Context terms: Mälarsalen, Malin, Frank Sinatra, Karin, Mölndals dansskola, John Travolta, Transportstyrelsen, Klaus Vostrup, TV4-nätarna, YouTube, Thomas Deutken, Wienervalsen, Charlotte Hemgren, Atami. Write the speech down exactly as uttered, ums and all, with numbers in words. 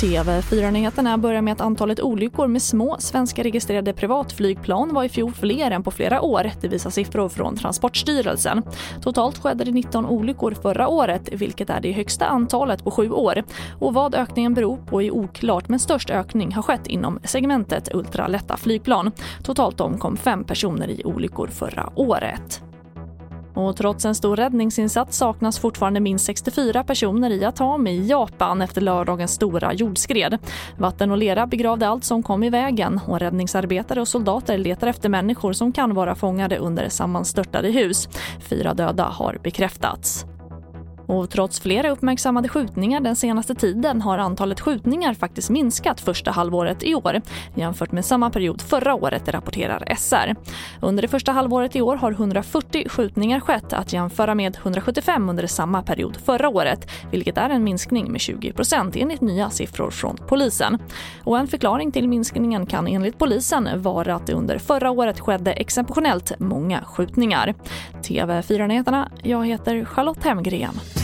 T V fyra-nyheterna börjar med att antalet olyckor med små svenska registrerade privatflygplan var i fjol fler än på flera år. Det visar siffror från Transportstyrelsen. Totalt skedde det nitton olyckor förra året, vilket är det högsta antalet på sju år. Och vad ökningen beror på är oklart, men störst ökning har skett inom segmentet ultralätta flygplan. Totalt omkom fem personer i olyckor förra året. Och trots en stor räddningsinsats saknas fortfarande minst sextiofyra personer i Atami i Japan efter lördagens stora jordskred. Vatten och lera begravde allt som kom i vägen, och räddningsarbetare och soldater letar efter människor som kan vara fångade under sammanstörtade hus. Fyra döda har bekräftats. Och trots flera uppmärksammade skjutningar den senaste tiden har antalet skjutningar faktiskt minskat första halvåret i år jämfört med samma period förra året, rapporterar S R. Under det första halvåret i år har hundrafyrtio skjutningar skett, att jämföra med hundrasjuttiofem under samma period förra året, vilket är en minskning med tjugo procent enligt nya siffror från polisen. Och en förklaring till minskningen kan enligt polisen vara att det under förra året skedde exceptionellt många skjutningar. T V fyra-nätarna, jag heter Charlotte Hemgren.